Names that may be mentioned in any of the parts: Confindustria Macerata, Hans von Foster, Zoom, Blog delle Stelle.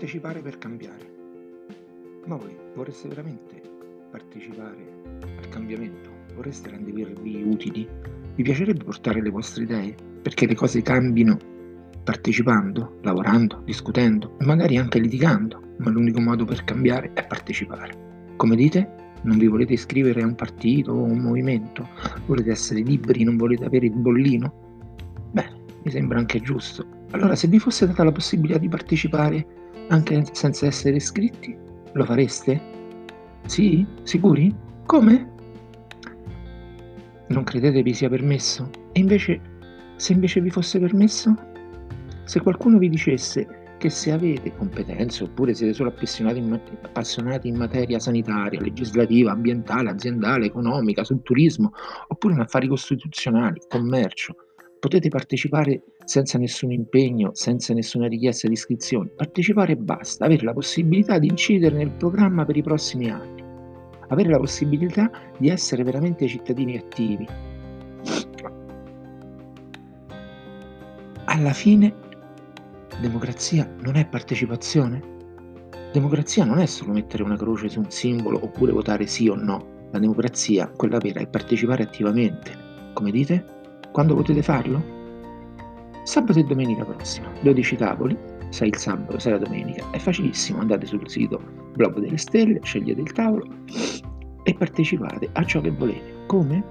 Partecipare per cambiare. Ma voi vorreste veramente partecipare al cambiamento? Vorreste rendervi utili? Vi piacerebbe portare le vostre idee? Perché le cose cambino partecipando, lavorando, discutendo, magari anche litigando, ma l'unico modo per cambiare è partecipare. Come dite? Non vi volete iscrivere a un partito o a un movimento? Volete essere liberi? Non volete avere il bollino? Beh, mi sembra anche giusto. Allora, se vi fosse data la possibilità di partecipare anche senza essere iscritti, lo fareste? Sì? Sicuri? Come? Non credete vi sia permesso? E invece, se invece vi fosse permesso? Se qualcuno vi dicesse che se avete competenze oppure siete solo appassionati in materia sanitaria, legislativa, ambientale, aziendale, economica, sul turismo, oppure in affari costituzionali, commercio, potete partecipare senza nessun impegno, senza nessuna richiesta di iscrizione. Partecipare e basta, avere la possibilità di incidere nel programma per i prossimi anni, avere la possibilità di essere veramente cittadini attivi. Alla fine, democrazia non è partecipazione? Democrazia non è solo mettere una croce su un simbolo oppure votare sì o no. La democrazia, quella vera, è partecipare attivamente. Come dite? Quando potete farlo? Sabato e domenica prossima, 12 tavoli, 6 il sabato, 6 la domenica. È facilissimo, andate sul sito Blog delle Stelle, scegliete il tavolo e partecipate a ciò che volete. Come?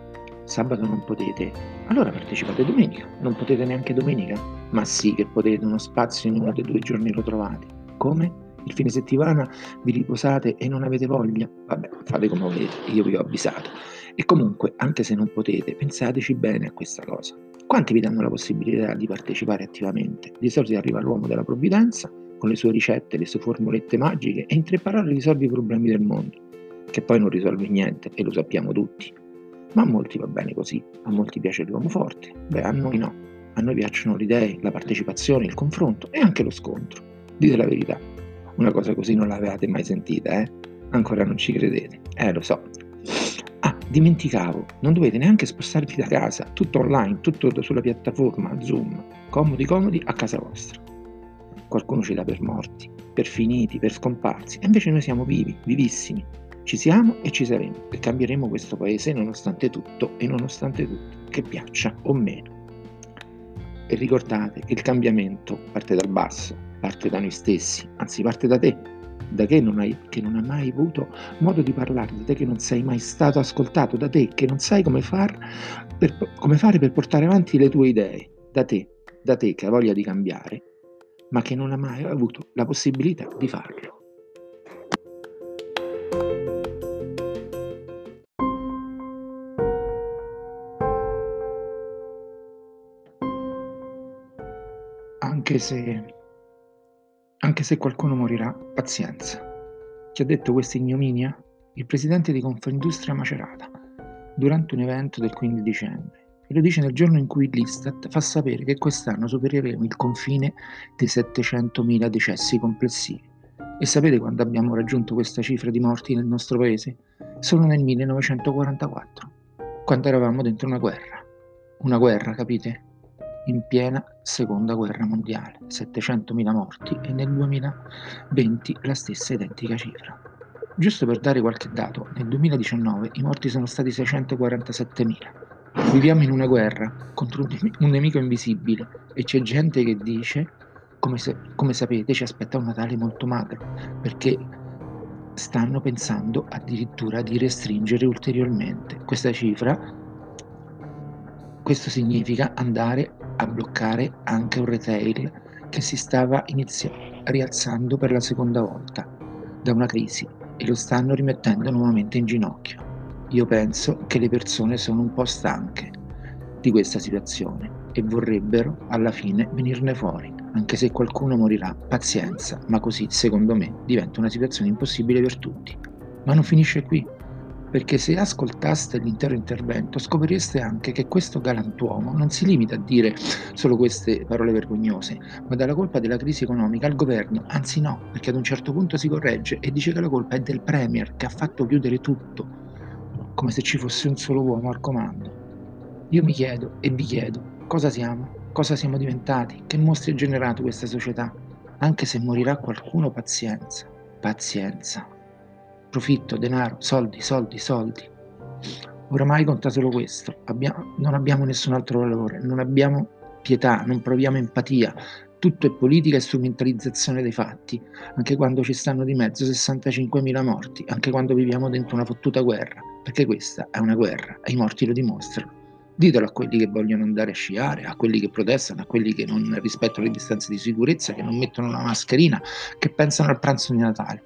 Sabato non potete, allora partecipate domenica. Non potete neanche domenica? Ma sì che potete, uno spazio in uno dei due giorni lo trovate. Come? Il fine settimana vi riposate e non avete voglia? Vabbè, fate come volete, io vi ho avvisato. E comunque, anche se non potete, pensateci bene a questa cosa. Quanti vi danno la possibilità di partecipare attivamente? Di solito arriva l'uomo della provvidenza con le sue ricette, le sue formulette magiche e in 3 parole risolve i problemi del mondo, che poi non risolve niente e lo sappiamo tutti. Ma a molti va bene così, a molti piace l'uomo forte, beh, a noi no. A noi piacciono le idee, la partecipazione, il confronto e anche lo scontro. Dite la verità, una cosa così non l'avevate mai sentita, eh? Ancora non ci credete, lo so. Ah, dimenticavo, non dovete neanche spostarvi da casa, tutto online, tutto sulla piattaforma Zoom, comodi comodi a casa vostra. Qualcuno ci dà per morti, per finiti, per scomparsi, e invece noi siamo vivi, vivissimi. Ci siamo e ci saremo e cambieremo questo paese nonostante tutto e nonostante tutto, che piaccia o meno. E ricordate che il cambiamento parte dal basso, parte da noi stessi, anzi parte da te, da te che non hai mai avuto modo di parlare, da te che non sei mai stato ascoltato, da te che non sai come fare per portare avanti le tue idee, da te che ha voglia di cambiare, ma che non ha mai avuto la possibilità di farlo. Anche se qualcuno morirà, pazienza. Chi ha detto questa ignominia? Il presidente di Confindustria Macerata, durante un evento del 15 dicembre. E lo dice nel giorno in cui l'Istat fa sapere che quest'anno supereremo il confine dei 700.000 decessi complessivi. E sapete quando abbiamo raggiunto questa cifra di morti nel nostro paese? Solo nel 1944, quando eravamo dentro una guerra. Una guerra, capite? In piena seconda guerra mondiale, 700.000 morti e nel 2020 la stessa identica cifra. Giusto per dare qualche dato, nel 2019 i morti sono stati 647.000. Viviamo in una guerra contro un nemico invisibile e c'è gente che dice, come sapete, ci aspetta un Natale molto magro, perché stanno pensando addirittura di restringere ulteriormente questa cifra. Questo significa andare a bloccare anche un retail che si stava rialzando per la seconda volta da una crisi e lo stanno rimettendo nuovamente in ginocchio. Io penso che le persone sono un po' stanche di questa situazione e vorrebbero alla fine venirne fuori. Anche se qualcuno morirà, pazienza, ma così secondo me diventa una situazione impossibile per tutti. Ma non finisce qui, perché se ascoltaste l'intero intervento scoprireste anche che questo galantuomo non si limita a dire solo queste parole vergognose, ma dà la colpa della crisi economica al governo, anzi no, perché ad un certo punto si corregge e dice che la colpa è del premier che ha fatto chiudere tutto, come se ci fosse un solo uomo al comando. Io mi chiedo e vi chiedo, cosa siamo diventati, che mostri ha generato questa società? Anche se morirà qualcuno, pazienza, pazienza. Profitto, denaro, soldi, soldi, soldi. Oramai conta solo questo. Non abbiamo nessun altro valore, non abbiamo pietà, non proviamo empatia. Tutto è politica e strumentalizzazione dei fatti, anche quando ci stanno di mezzo 65.000 morti, anche quando viviamo dentro una fottuta guerra, perché questa è una guerra e i morti lo dimostrano. Ditelo a quelli che vogliono andare a sciare, a quelli che protestano, a quelli che non rispettano le distanze di sicurezza, che non mettono la mascherina, che pensano al pranzo di Natale.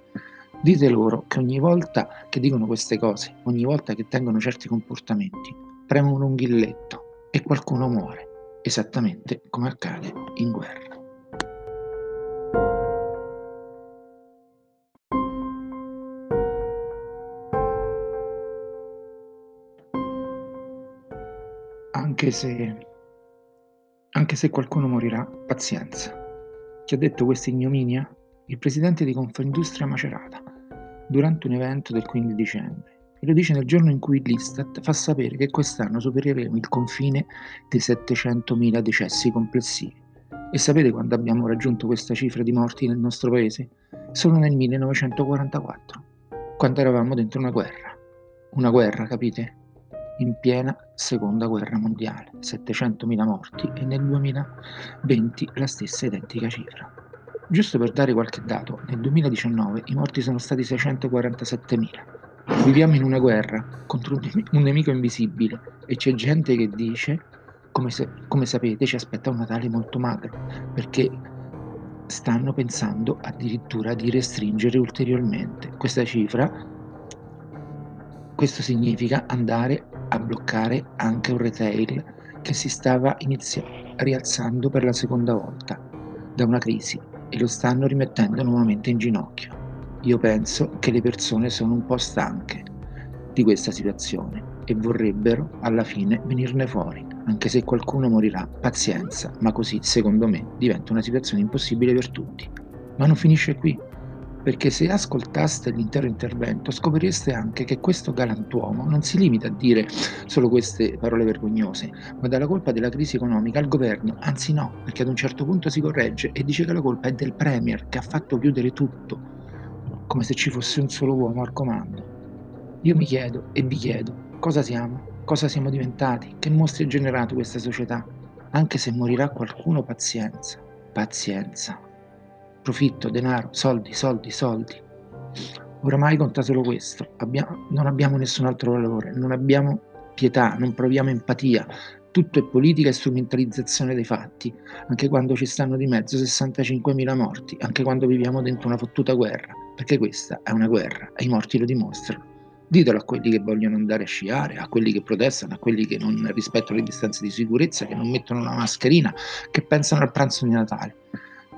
Dite loro che ogni volta che dicono queste cose, ogni volta che tengono certi comportamenti, premono un grilletto e qualcuno muore, esattamente come accade in guerra. Anche se qualcuno morirà, pazienza. Chi ha detto questa ignominia? Il presidente di Confindustria Macerata, durante un evento del 15 dicembre. E lo dice nel giorno in cui l'Istat fa sapere che quest'anno supereremo il confine dei 700.000 decessi complessivi. E sapete quando abbiamo raggiunto questa cifra di morti nel nostro paese? Solo nel 1944, quando eravamo dentro una guerra. Una guerra, capite? In piena seconda guerra mondiale, 700.000 morti, e nel 2020 la stessa identica cifra. Giusto per dare qualche dato, nel 2019 i morti sono stati 647.000. Viviamo in una guerra contro un nemico invisibile e c'è gente che dice, come sapete, ci aspetta un Natale molto magro, perché stanno pensando addirittura di restringere ulteriormente questa cifra. Questo significa andare a bloccare anche un retail che si stava rialzando per la seconda volta da una crisi e lo stanno rimettendo nuovamente in ginocchio. Io penso che le persone sono un po' stanche di questa situazione e vorrebbero alla fine venirne fuori. Anche se qualcuno morirà, pazienza, ma così secondo me diventa una situazione impossibile per tutti. Ma non finisce qui, perché se ascoltaste l'intero intervento scoprireste anche che questo galantuomo non si limita a dire solo queste parole vergognose, ma dà la colpa della crisi economica al governo, anzi no, perché ad un certo punto si corregge e dice che la colpa è del Premier che ha fatto chiudere tutto, come se ci fosse un solo uomo al comando. Io mi chiedo e vi chiedo, cosa siamo? Cosa siamo diventati? Che mostri ha generato questa società? Anche se morirà qualcuno, pazienza, pazienza. Profitto, denaro, soldi, soldi, soldi. Oramai conta solo questo. Non abbiamo nessun altro valore, non abbiamo pietà, non proviamo empatia. Tutto è politica e strumentalizzazione dei fatti, anche quando ci stanno di mezzo 65.000 morti, anche quando viviamo dentro una fottuta guerra, perché questa è una guerra e i morti lo dimostrano. Ditelo a quelli che vogliono andare a sciare, a quelli che protestano, a quelli che non rispettano le distanze di sicurezza, che non mettono la mascherina, che pensano al pranzo di Natale.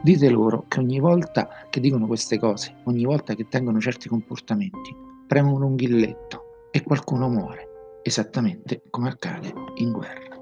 Dite loro che ogni volta che dicono queste cose, ogni volta che tengono certi comportamenti, premono un grilletto e qualcuno muore, esattamente come accade in guerra.